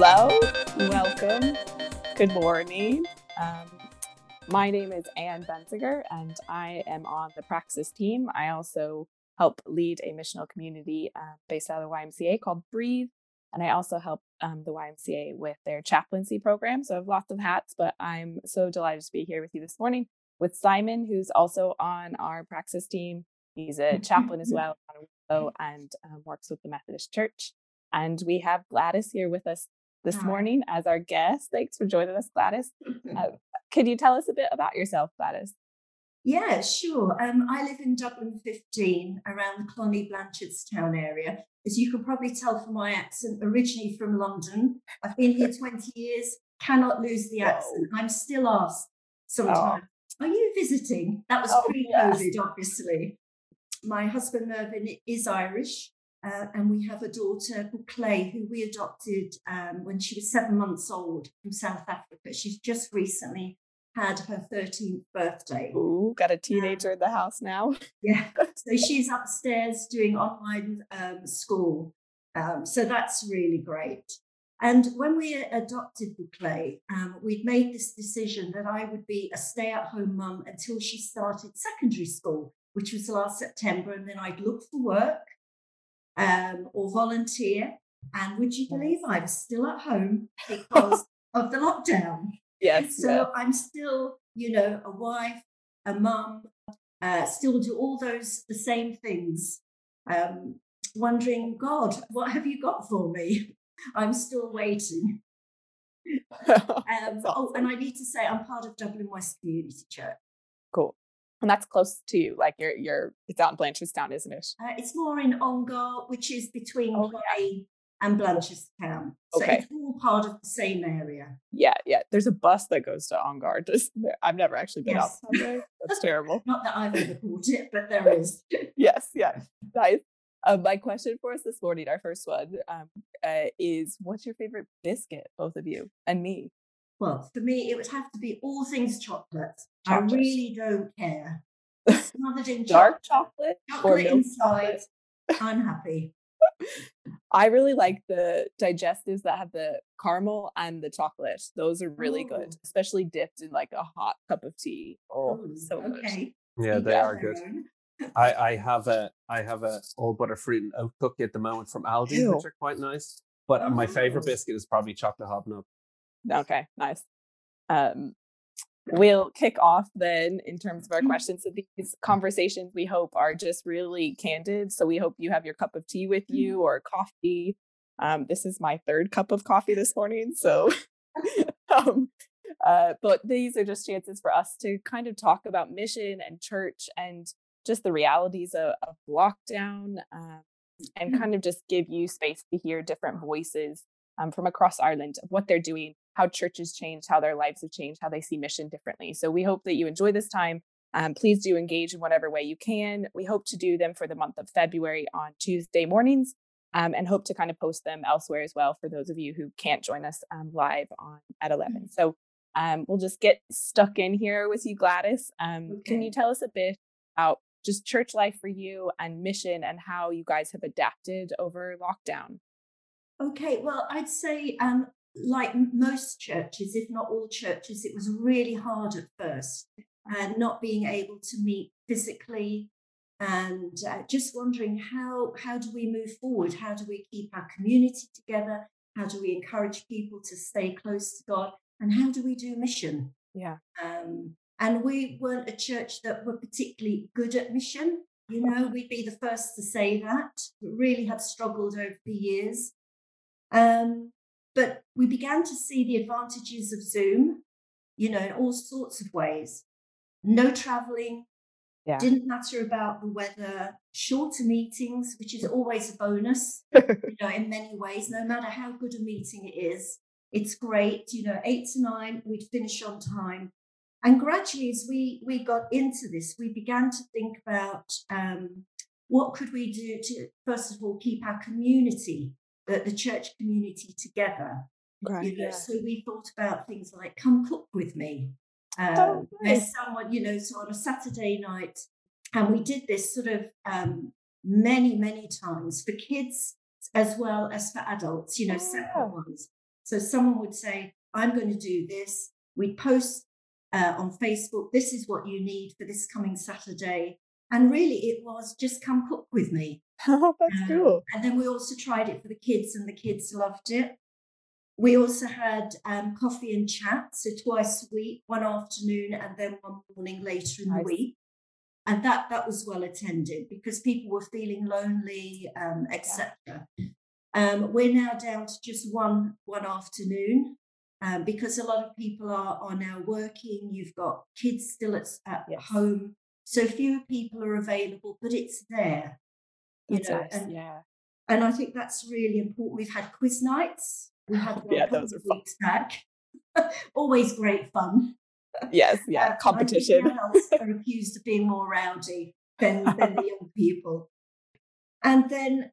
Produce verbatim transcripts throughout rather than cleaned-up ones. Hello, welcome, good morning. Um, my name is Ann Benziger and I am on the Praxis team. I also help lead a missional community uh, based out of the Y M C A called Breathe. And I also help um, the Y M C A with their chaplaincy program. So I have lots of hats, but I'm so delighted to be here with you this morning with Simon, who's also on our Praxis team. He's a chaplain as well and um, works with the Methodist Church. And we have Gladys here with us this Hi. morning as our guest. Thanks for joining us, Gladys. Uh, could you tell us a bit about yourself, Gladys? Yeah, sure. Um, I live in Dublin fifteen, around the Clonee, Blanchardstown area. As you can probably tell from my accent, originally from London. I've been here twenty years, cannot lose the accent. Whoa. I'm still asked sometimes, oh. Are you visiting? That was oh, pre-COVID, yes. Obviously. My husband, Mervyn, is Irish, uh, and we have a daughter called Clay, who we adopted um, when she was seven months old from South Africa. She's just recently had her thirteenth birthday. Ooh, got a teenager um, in the house now. Yeah, so she's upstairs doing online um, school. Um, so that's really great. And when we adopted Clay, um, we'd made this decision that I would be a stay-at-home mum until she started secondary school, which was last September, and then I'd look for work um, or volunteer. And would you believe I was still at home because of the lockdown? Yes. So yes. I'm still, you know, a wife, a mum, uh, still do all those the same things, um, wondering, God, what have you got for me? I'm still waiting. um, oh, and I need to say I'm part of Dublin West Community Church. Cool. And that's close to you, like you're, you're it's out in Blanchardstown, isn't it? Uh, it's more in Ongar, which is between Clay oh, yeah. and Blanchardstown. So okay. It's all part of the same area. Yeah, yeah. There's a bus that goes to Ongar. Just, I've never actually been yes. out there. That's terrible. Not that I've ever caught it, but there is. Yes, yeah. Nice. Uh, my question for us this morning, our first one, um, uh, is what's your favorite biscuit, both of you and me? Well, for me, it would have to be all things chocolate. chocolate. I really don't care. Smothered in dark chocolate, chocolate or inside. Chocolate. I'm happy. I really like the digestives that have the caramel and the chocolate. Those are really oh. good, especially dipped in like a hot cup of tea. Oh, Ooh, so okay. good. Yeah, they yeah. are good. I, I have a I have a all butter fruit and oat cookie at the moment from Aldi, Ew. which are quite nice. But oh, my favorite biscuit is probably chocolate hobnob. Okay, nice. Um, we'll kick off then in terms of our questions. So these conversations we hope are just really candid. So we hope you have your cup of tea with you or coffee. Um, this is my third cup of coffee this morning. So, um, uh, but these are just chances for us to kind of talk about mission and church and just the realities of, of lockdown um, and kind of just give you space to hear different voices Um, from across Ireland, of what they're doing, how churches change, how their lives have changed, how they see mission differently. So we hope that you enjoy this time. Um, please do engage in whatever way you can. We hope to do them for the month of February on Tuesday mornings um, and hope to kind of post them elsewhere as well for those of you who can't join us um, live on at eleven. So um, we'll just get stuck in here with you, Gladys. Um, okay. Can you tell us a bit about just church life for you and mission and how you guys have adapted over lockdown? Okay, well, I'd say um, like most churches, if not all churches, it was really hard at first and uh, not being able to meet physically and uh, just wondering how, how do we move forward? How do we keep our community together? How do we encourage people to stay close to God? And how do we do mission? Yeah. Um, and we weren't a church that were particularly good at mission. You know, we'd be the first to say that. We really had struggled over the years. Um, but we began to see the advantages of Zoom, you know, in all sorts of ways. No traveling, yeah. didn't matter about the weather, shorter meetings, which is always a bonus, you know, in many ways, no matter how good a meeting it is, it's great, you know, eight to nine, we'd finish on time. And gradually, as we, we got into this, we began to think about um, what could we do to, first of all, keep our community The, the church community together, right, you know, yeah. so we thought about things like come cook with me. Um, oh, nice. There's someone, you know, so on a Saturday night, and we did this sort of um, many, many times for kids as well as for adults, you know, yeah. separate ones. So someone would say, I'm going to do this. We'd post uh, on Facebook, this is what you need for this coming Saturday. And really it was just come cook with me. Oh, that's um, cool. And then we also tried it for the kids and the kids loved it. We also had um, coffee and chat. So twice a week, one afternoon and then one morning later in nice. the week. And that, that was well attended because people were feeling lonely, um, et cetera. Yeah. Um, we're now down to just one, one afternoon um, because a lot of people are, are now working. You've got kids still at, at yes. home. So fewer people are available, but it's there. You know, nice. and, yeah. and I think that's really important. We've had quiz nights. We had one yeah, those are fun. Back. Always great fun. Yes, yeah, uh, competition. Are accused of being more rowdy than, than the young people. And then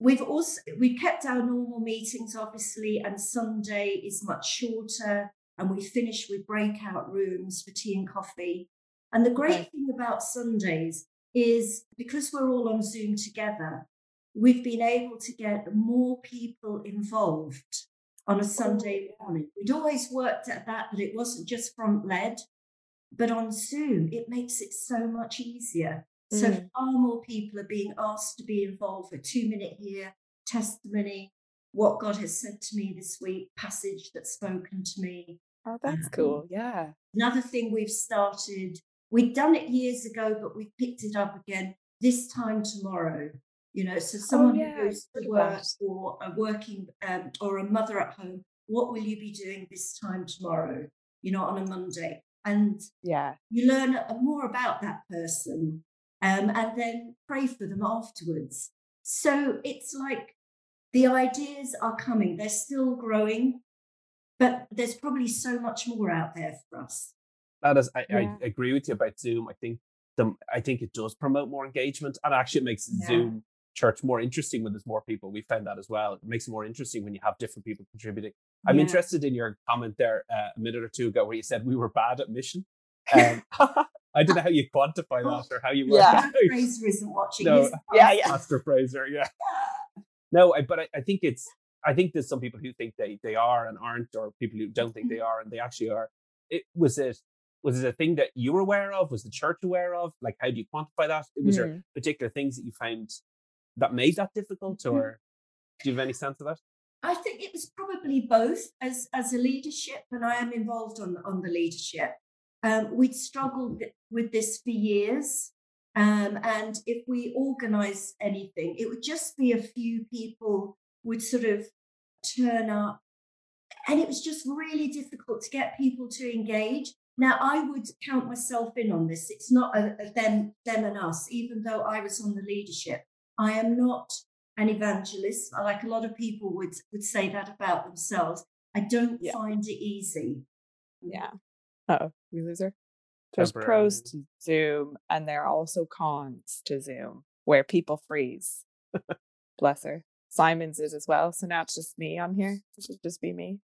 we've also we kept our normal meetings, obviously, and Sunday is much shorter, and we finish with breakout rooms for tea and coffee. And the great right. thing about Sundays is because we're all on Zoom together, we've been able to get more people involved on a Sunday morning. We'd always worked at that, but it wasn't just front-led. But on Zoom, it makes it so much easier. Mm. So far more people are being asked to be involved for two-minute here, testimony, what God has said to me this week, passage that's spoken to me. Oh, that's um, cool, yeah. Another thing we've started, we'd done it years ago, but we picked it up again, this time tomorrow. You know, so someone oh, yeah. who goes to work or a working um, or a mother at home, what will you be doing this time tomorrow, you know, on a Monday? And yeah, you learn more about that person um, and then pray for them afterwards. So it's like the ideas are coming. They're still growing, but there's probably so much more out there for us. That is, I, yeah. I agree with you about Zoom. I think the, I think it does promote more engagement and actually it makes yeah. Zoom church more interesting when there's more people. We found that as well. It makes it more interesting when you have different people contributing. I'm yeah. interested in your comment there uh, a minute or two ago where you said we were bad at mission. Um, I don't know how you quantify that or how you work yeah. out. Fraser isn't watching. No, yeah, yeah. Pastor Fraser, yeah. No, I, but I, I think it's, I think there's some people who think they, they are and aren't, or people who don't think they are and they actually are. It was it. Was it a thing that you were aware of? Was the church aware of? Like, how do you quantify that? Was mm. there particular things that you found that made that difficult, or do you have any sense of that? I think it was probably both as, as a leadership, and I am involved on, on the leadership. Um, we'd struggled with this for years. Um, and if we organised anything, it would just be a few people would sort of turn up. And it was just really difficult to get people to engage. Now, I would count myself in on this. It's not a, a them, them and us, even though I was on the leadership. I am not an evangelist. Like a lot of people would, would say that about themselves. I don't yeah. find it easy. Yeah. Uh-oh, we lose her. There's pros to Zoom, and there are also cons to Zoom, where people freeze. Bless her. Simon's is as well, so now it's just me on here. It should just be me.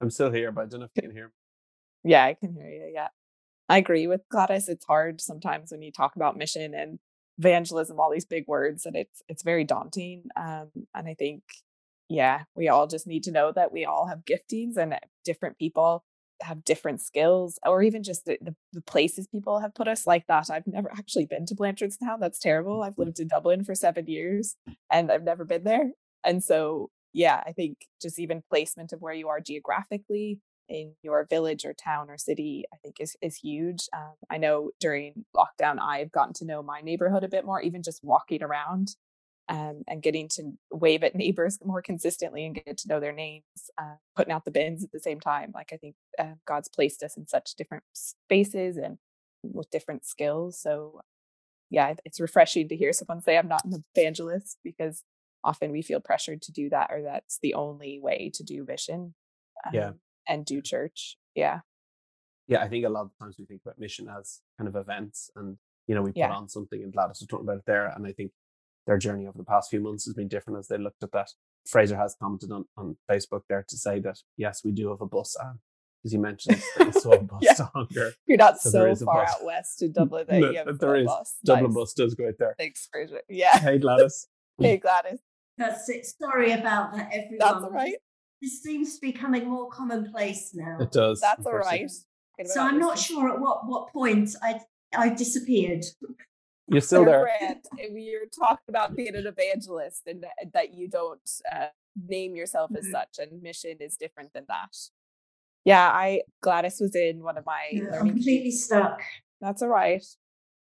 I'm still here, but I don't know if you can hear me. Yeah, I can hear you. Yeah. I agree with Gladys. It's hard sometimes when you talk about mission and evangelism, all these big words, and it's it's very daunting. Um, and I think, yeah, we all just need to know that we all have giftings and different people have different skills, or even just the, the, the places people have put us, like that. I've never actually been to Blanchardstown. That's terrible. I've lived in Dublin for seven years and I've never been there. And so, yeah, I think just even placement of where you are geographically in your village or town or city, I think is is huge. Um, I know during lockdown, I've gotten to know my neighborhood a bit more, even just walking around um, and getting to wave at neighbors more consistently and get to know their names, uh, putting out the bins at the same time. Like, I think uh, God's placed us in such different spaces and with different skills. So yeah, it's refreshing to hear someone say, I'm not an evangelist, because often we feel pressured to do that, or that's the only way to do mission. Um, yeah. And do church. Yeah. Yeah. I think a lot of times we think about mission as kind of events, and, you know, we put yeah. on something, and Gladys was talking about it there. And I think their journey over the past few months has been different as they looked at that. Fraser has commented on, on Facebook there to say that, yes, we do have a bus, Anne, because you mentioned that you saw a bus yeah. to Ongar. You're not so, so far out west to Dublin that no, you have there a is. bus. Dublin nice. Bus does go out there. Thanks, Fraser. Yeah. Hey, Gladys. Hey, Gladys. That's it. Sorry about that, everyone. That's all right. This seems to be becoming more commonplace now. It does. That's all right. So I'm not sure at what, what point I I disappeared. You're still there. You're talking about being an evangelist and that you don't uh, name yourself as such, and mission is different than that. Yeah, I Gladys was in one of my yeah, learning I'm completely stuck. That's all right.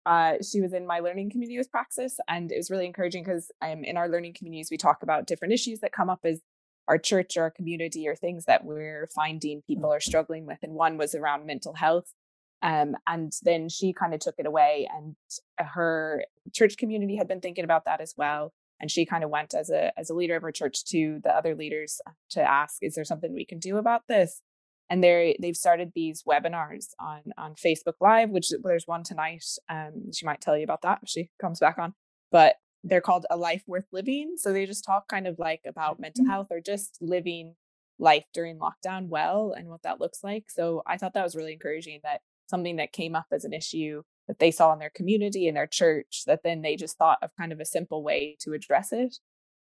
Uh, she was in my learning community with Praxis, and it was really encouraging because um, in our learning communities, we talk about different issues that come up as our church or our community or things that we're finding people are struggling with. And one was around mental health. Um, and then she kind of took it away, and her church community had been thinking about that as well. And she kind of went as a as a leader of her church to the other leaders to ask, is there something we can do about this? And they they've started these webinars on, on Facebook Live, which there's one tonight. Um, she might tell you about that if she comes back on, but they're called A Life Worth Living. So they just talk kind of like about mental health or just living life during lockdown well and what that looks like. So I thought that was really encouraging, that something that came up as an issue that they saw in their community, in their church, that then they just thought of kind of a simple way to address it.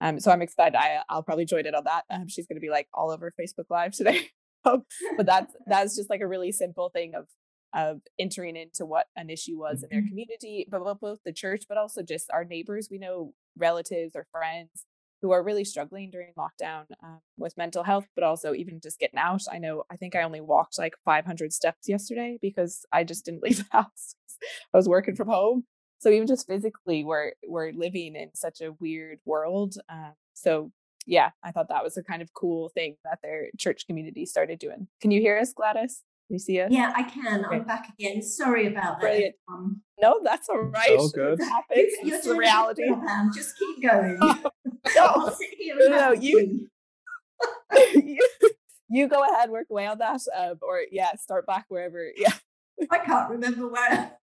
Um, so I'm excited. I, I'll probably join in on that. Um, she's going to be like all over Facebook Live today. But that's that's just like a really simple thing of of entering into what an issue was in their community, but both the church, but also just our neighbors. We know relatives or friends who are really struggling during lockdown um, with mental health, but also even just getting out. I know, I think I only walked like five hundred steps yesterday because I just didn't leave the house. I was working from home. So even just physically, we're, we're living in such a weird world. Um, so Yeah, I thought that was a kind of cool thing that their church community started doing. Can you hear us, Gladys? Can you see us? Yeah, I can. Okay. I'm back again. Sorry about Brilliant. that. Um, no, that's all right. Oh, good. It's You're the reality. It, Just keep going. no, I'll sit here no, no you, you, you go ahead, work away on that, um, or yeah, start back wherever. Yeah, I can't remember where.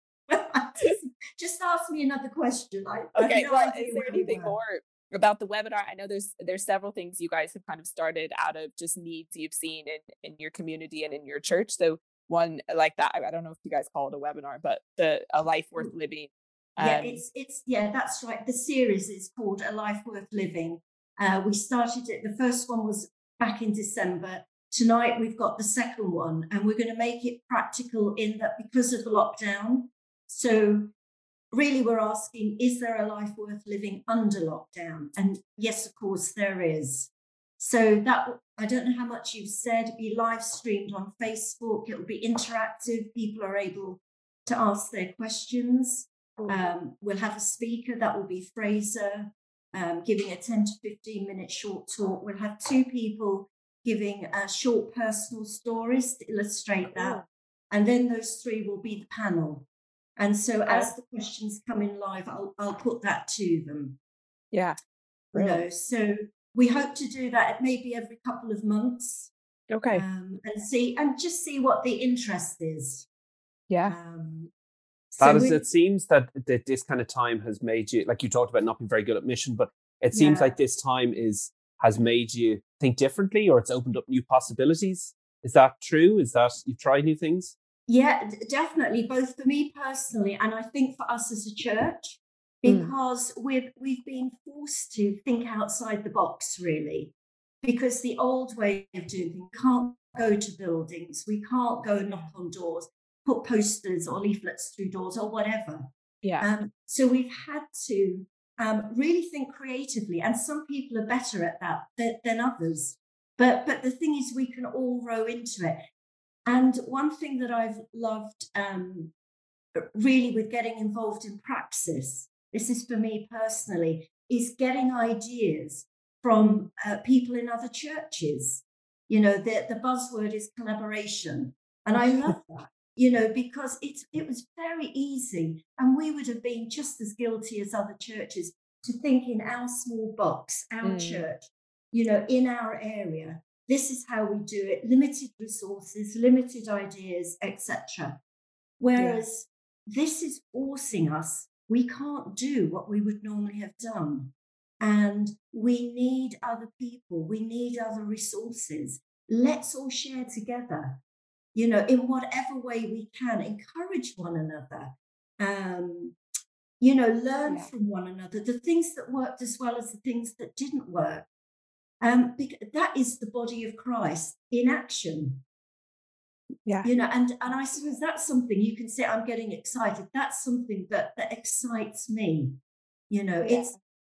just, just ask me another question. I, okay. I no well, is there anything more about the webinar? I know there's there's several things you guys have kind of started out of just needs you've seen in, in your community and in your church. So one like that, I don't know if you guys call it a webinar, but the A Life Worth Living. Um, yeah, it's it's yeah, that's right. The series is called A Life Worth Living. Uh, we started it. The first one was back in December. Tonight we've got the second one, and we're going to make it practical in that because of the lockdown. So really, we're asking, is there a life worth living under lockdown? And yes, of course, there is. So that, I don't know how much you've said, it'll be live streamed on Facebook. It'll be interactive. People are able to ask their questions. Um, we'll have a speaker. That will be Fraser, um, giving a ten to fifteen minute short talk. We'll have two people giving uh, short personal stories to illustrate that. And then those three will be the panel. And so as the questions come in live, I'll, I'll put that to them. Yeah. You know, so we hope to do that maybe every couple of months. Okay. Um, and see, and just see what the interest is. Yeah. Um, so that is, it seems that, that this kind of time has made you, like you talked about not being very good at mission, but it seems yeah. like this time is has made you think differently, or it's opened up new possibilities. Is that true? Is that you've tried new things? Yeah, definitely, both for me personally and I think for us as a church, because mm. we've, we've been forced to think outside the box, really, because the old way of doing things, we can't go to buildings, we can't go knock on doors, put posters or leaflets through doors or whatever. Yeah. Um, so we've had to um, really think creatively, and some people are better at that than, than others. But, but the thing is, we can all row into it. And one thing that I've loved um, really with getting involved in Praxis, this is for me personally, is getting ideas from uh, people in other churches. You know, the, the buzzword is collaboration. And I love that, you know, because it's, it was very easy. And we would have been just as guilty as other churches to think in our small box, our mm. church, you know, in our area. This is how we do it, limited resources, limited ideas, et cetera. Whereas yeah. this is forcing us, we can't do what we would normally have done. And we need other people, we need other resources. Let's all share together, you know, in whatever way we can, encourage one another, um, you know, learn yeah. from one another, the things that worked as well as the things that didn't work. Um, because that is the body of Christ in action. Yeah. You know, and, and I suppose that's something you can say, I'm getting excited. That's something that, that excites me. You know, yeah. It's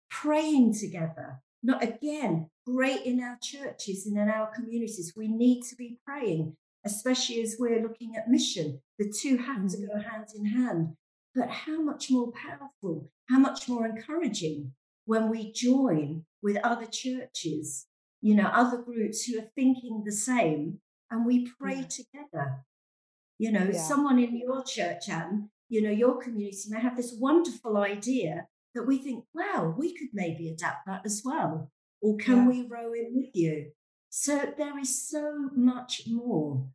praying together. Not again, great in our churches and in our communities. We need to be praying, especially as we're looking at mission. The two have mm-hmm. to go hand in hand. But how much more powerful, how much more encouraging when we join with other churches, you know, other groups who are thinking the same, and we pray yeah. together. You know, yeah. someone in your church, Anne, you know, your community may have this wonderful idea that we think, wow, we could maybe adapt that as well. Or can yeah. we row in with you? So there is so much more.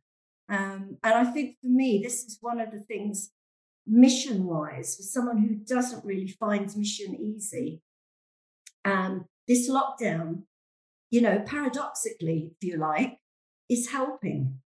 Um, and I think for me, this is one of the things mission-wise, for someone who doesn't really find mission easy, um, this lockdown, you know, paradoxically, if you like, is helping.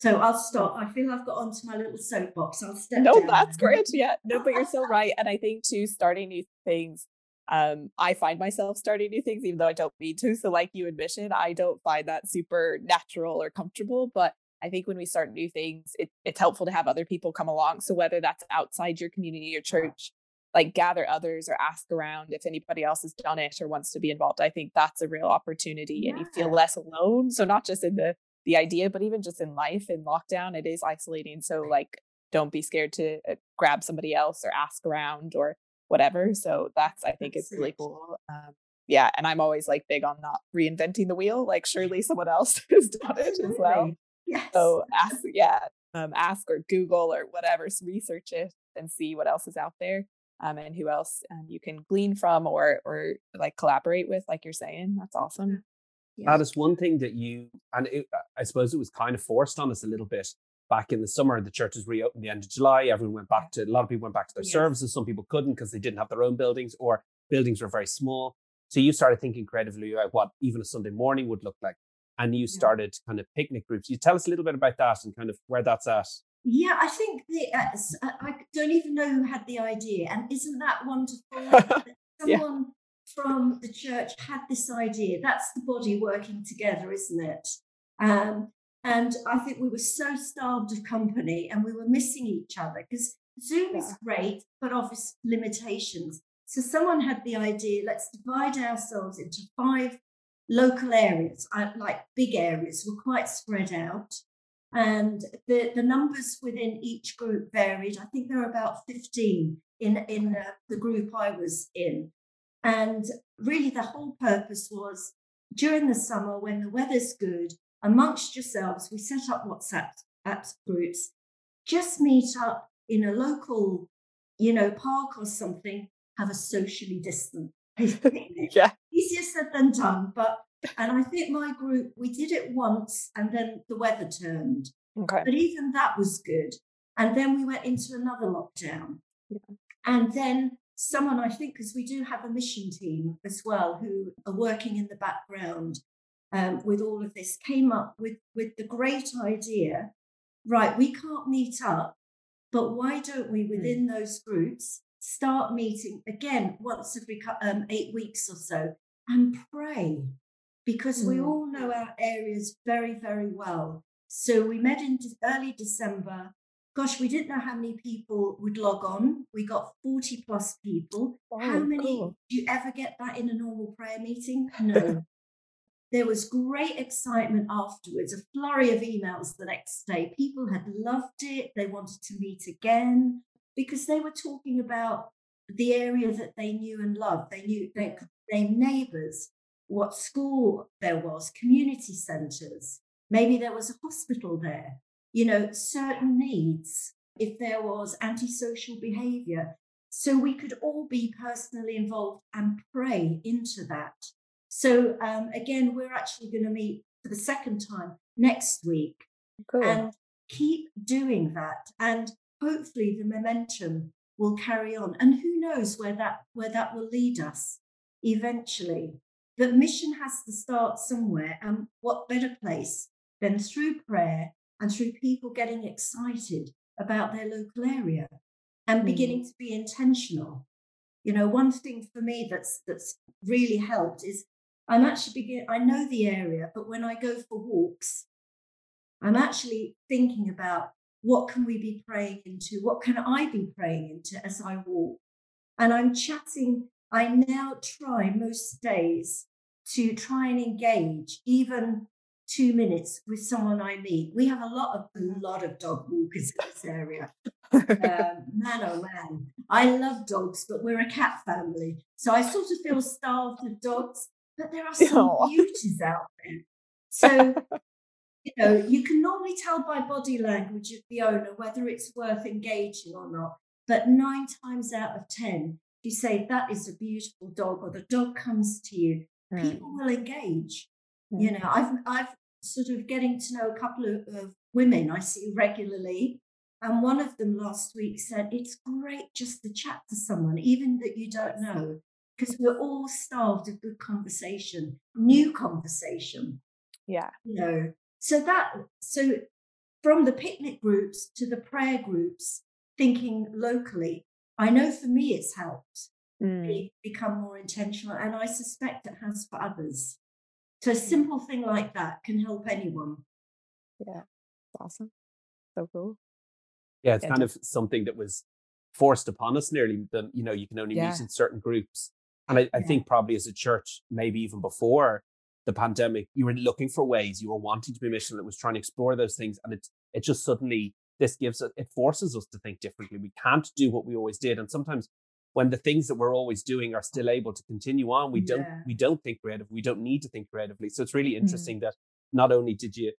So I'll stop. I feel I've got onto my little soapbox. I'll step no, down. No, that's great. Yeah, no, but you're so right. And I think too, starting new things, um, I find myself starting new things, even though I don't need to. So like you admission, I don't find that super natural or comfortable. But I think when we start new things, it, it's helpful to have other people come along. So whether that's outside your community, your church, like gather others or ask around if anybody else has done it or wants to be involved. I think that's a real opportunity yeah. and you feel less alone. So not just in the the idea, but even just in life, in lockdown, it is isolating. So like, don't be scared to grab somebody else or ask around or whatever. So that's, I think it's really cool. Um, yeah. And I'm always like big on not reinventing the wheel. Like surely someone else has done it as well. Yes. So ask, yeah, um, ask or Google or whatever, research it and see what else is out there. Um, and who else um, you can glean from or, or like collaborate with, like you're saying. That's awesome. Yeah. That is one thing that you, and it, I suppose it was kind of forced on us a little bit back in the summer. The churches reopened the end of July. Everyone went back to, a lot of people went back to their yeah. services. Some people couldn't because they didn't have their own buildings or buildings were very small. So you started thinking creatively about what even a Sunday morning would look like. And you started yeah. kind of picnic groups. You tell us a little bit about that and kind of where that's at. Yeah, I think the, uh, I don't even know who had the idea. And isn't that wonderful? Someone yeah. from the church had this idea. That's the body working together, isn't it? Um, and I think we were so starved of company and we were missing each other because Zoom is great, but obviously limitations. So someone had the idea, let's divide ourselves into five local areas, like big areas, were quite spread out. And the, the numbers within each group varied. I think there were about fifteen in, in uh, the group I was in. And really the whole purpose was during the summer when the weather's good, amongst yourselves, we set up WhatsApp apps groups, just meet up in a local, you know, park or something, have a socially distant. yeah. Easier said than done. But, and I think my group, we did it once and then the weather turned. Okay. But even that was good. And then we went into another lockdown. Yeah. And then someone, I think, because we do have a mission team as well who are working in the background um, with all of this, came up with, with the great idea, right, we can't meet up, but why don't we within mm. those groups start meeting again once every um, eight weeks or so and pray? Because mm. we all know our areas very, very well. So we met in early December. Gosh, we didn't know how many people would log on. We got forty plus people. Oh, how many cool. do you ever get that in a normal prayer meeting? No. There was great excitement afterwards, a flurry of emails the next day. People had loved it. They wanted to meet again because they were talking about the area that they knew and loved. They knew their, their neighbours, what school there was, community centres. Maybe there was a hospital there. You know, certain needs, if there was antisocial behaviour. So we could all be personally involved and pray into that. So um, again, we're actually going to meet for the second time next week cool. and keep doing that. And hopefully the momentum will carry on. And who knows where that, where that will lead us eventually. But mission has to start somewhere. And what better place than through prayer and through people getting excited about their local area and mm. beginning to be intentional. You know, one thing for me that's that's really helped is I'm actually begin. I know the area, but when I go for walks, I'm actually thinking about what can we be praying into? What can I be praying into as I walk? And I'm chatting. I now try most days to try and engage even two minutes with someone I meet. We have a lot of a lot of dog walkers in this area. um, man, oh man, I love dogs, but we're a cat family, so I sort of feel starved of dogs. But there are some Aww. beauties out there. So, you know, you can normally tell by body language of the owner whether it's worth engaging or not. But nine times out of ten, if you say that is a beautiful dog, or the dog comes to you, mm. people will engage. Mm. You know, I've I've sort of getting to know a couple of, of women I see regularly, and one of them last week said it's great just to chat to someone, even that you don't know. Because we're all starved of good conversation, new conversation. Yeah. You know, so that, so from the picnic groups to the prayer groups, thinking locally, I know for me it's helped mm. me become more intentional, and I suspect it has for others. So a simple thing like that can help anyone. Yeah. Awesome. So cool. Yeah, it's yeah. kind of something that was forced upon us nearly, that, you know, you can only yeah. meet in certain groups. And I, I yeah. think probably as a church, maybe even before the pandemic, you were looking for ways, you were wanting to be missional, it was trying to explore those things. And it it just suddenly, this gives us, it forces us to think differently. We can't do what we always did. And sometimes when the things that we're always doing are still able to continue on, we don't yeah. we don't think creatively, we don't need to think creatively. So it's really interesting mm-hmm. that not only did you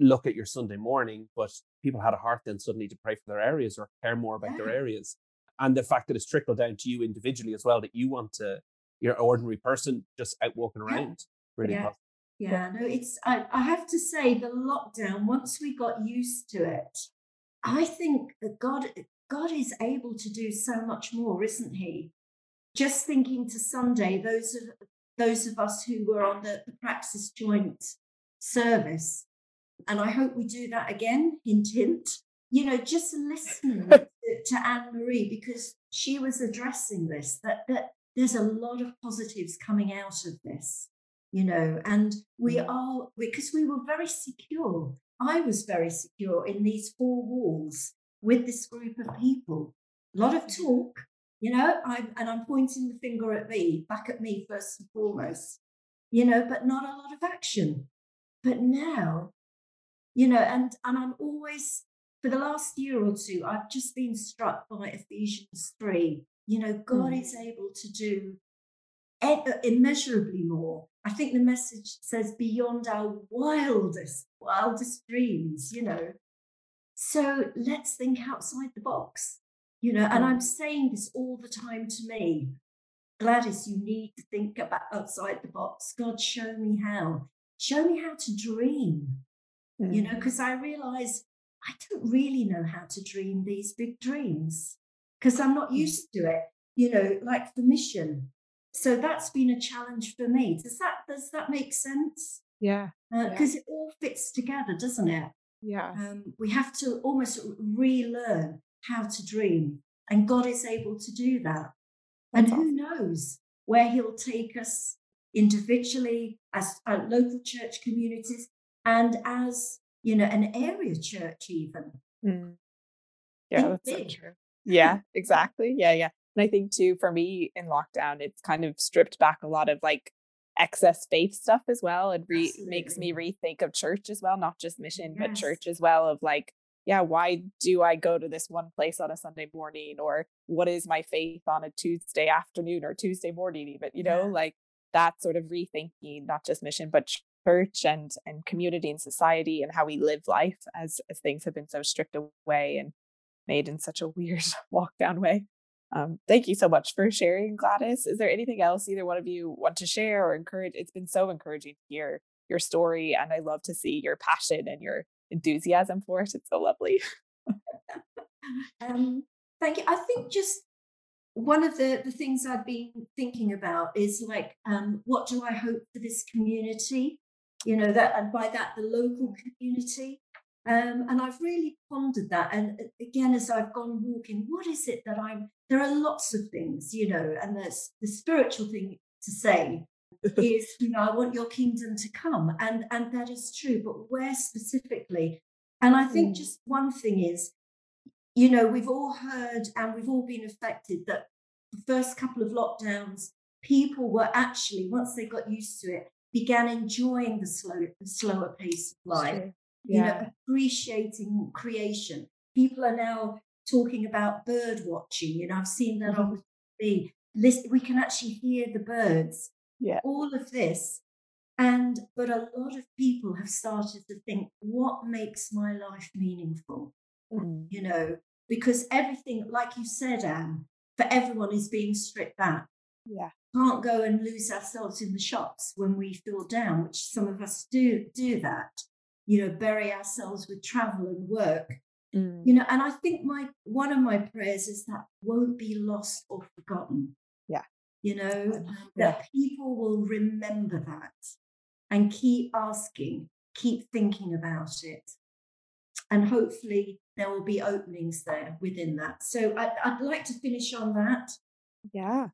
look at your Sunday morning, but people had a heart then suddenly to pray for their areas or care more about yeah. their areas. And the fact that it's trickled down to you individually as well, that you want to, you're an ordinary person just out walking around. Yeah. Really yeah. possible. Yeah, no, it's, I, I have to say the lockdown, once we got used to it, I think that God, God is able to do so much more, isn't he? Just thinking to Sunday, those of, those of us who were on the, the Praxis joint service, and I hope we do that again, hint, hint, you know, just listening to, to Anne-Marie, because she was addressing this, that, that there's a lot of positives coming out of this, you know, and we are, because we were very secure. I was very secure in these four walls with this group of people. A lot of talk, you know, I'm, and I'm pointing the finger at me, back at me first and foremost, you know, but not a lot of action. But now, you know, and, and I'm always, for the last year or two, I've just been struck by Ephesians three. You know, God mm. is able to do immeasurably more. I think the message says beyond our wildest, wildest dreams, you know. So let's think outside the box, you know. And I'm saying this all the time to me. Gladys, you need to think about outside the box. God, show me how. Show me how to dream. You know, because I realize I don't really know how to dream these big dreams because I'm not used to it, you know, like the mission. So that's been a challenge for me. Does that does that make sense? Yeah. Because uh, yeah. it all fits together, doesn't it? Yeah. Um, we have to almost relearn how to dream, and God is able to do that. And that's who awesome. knows where he'll take us individually as uh, local church communities. And as, you know, an area church even. Mm. Yeah, that's so true. Yeah, exactly. Yeah, yeah. And I think too, for me in lockdown, it's kind of stripped back a lot of like excess faith stuff as well. It re- makes me rethink of church as well, not just mission, yes. but church as well of like, yeah, why do I go to this one place on a Sunday morning? Or what is my faith on a Tuesday afternoon or Tuesday morning even, you know, yeah. like that sort of rethinking, not just mission, but ch- church and and community and society and how we live life as as things have been so stripped away and made in such a weird walk down way. Um, thank you so much for sharing, Gladys. Is there anything else either one of you want to share or encourage? It's been so encouraging to hear your story, and I love to see your passion and your enthusiasm for it. It's so lovely. um, thank you. I think just one of the, the things I've been thinking about is like, um, what do I hope for this community? You know, that, and by that, the local community. Um, and I've really pondered that. And again, as I've gone walking, what is it that I'm, there are lots of things, you know, and there's the spiritual thing to say, is, you know, I want your kingdom to come. And, and that is true, but where specifically? And I think mm. just one thing is, you know, we've all heard and we've all been affected that the first couple of lockdowns, people were actually, once they got used to it, began enjoying the slow, the slower pace of life, yeah. you know, appreciating creation. People are now talking about bird watching. You know, I've seen that mm-hmm. on T V. Listen, we can actually hear the birds. Yeah. All of this. And but a lot of people have started to think, what makes my life meaningful? Mm. You know, because everything, like you said, Anne, for everyone is being stripped back. Yeah. Can't go and lose ourselves in the shops when we feel down, which some of us do do that, you know, bury ourselves with travel and work. Mm. You know, and I think my one of my prayers is that won't be lost or forgotten. Yeah. You know, um, yeah. that people will remember that and keep asking, keep thinking about it. And hopefully there will be openings there within that. So I, I'd like to finish on that. Yeah.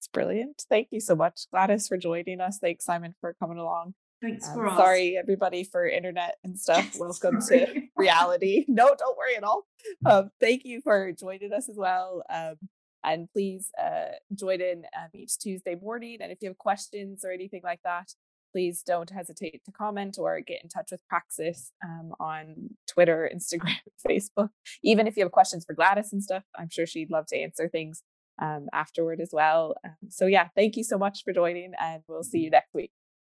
It's brilliant. Thank you so much, Gladys, for joining us. Thanks, Simon, for coming along. Thanks um, for us. Sorry, everybody, for internet and stuff. Welcome sorry. to reality. No, don't worry at all. Um, thank you for joining us as well. Um, and please uh, join in um, each Tuesday morning. And if you have questions or anything like that, please don't hesitate to comment or get in touch with Praxis um, on Twitter, Instagram, Facebook. Even if you have questions for Gladys and stuff, I'm sure she'd love to answer things um, afterward as well. Um, so yeah, thank you so much for joining, and we'll see you next week.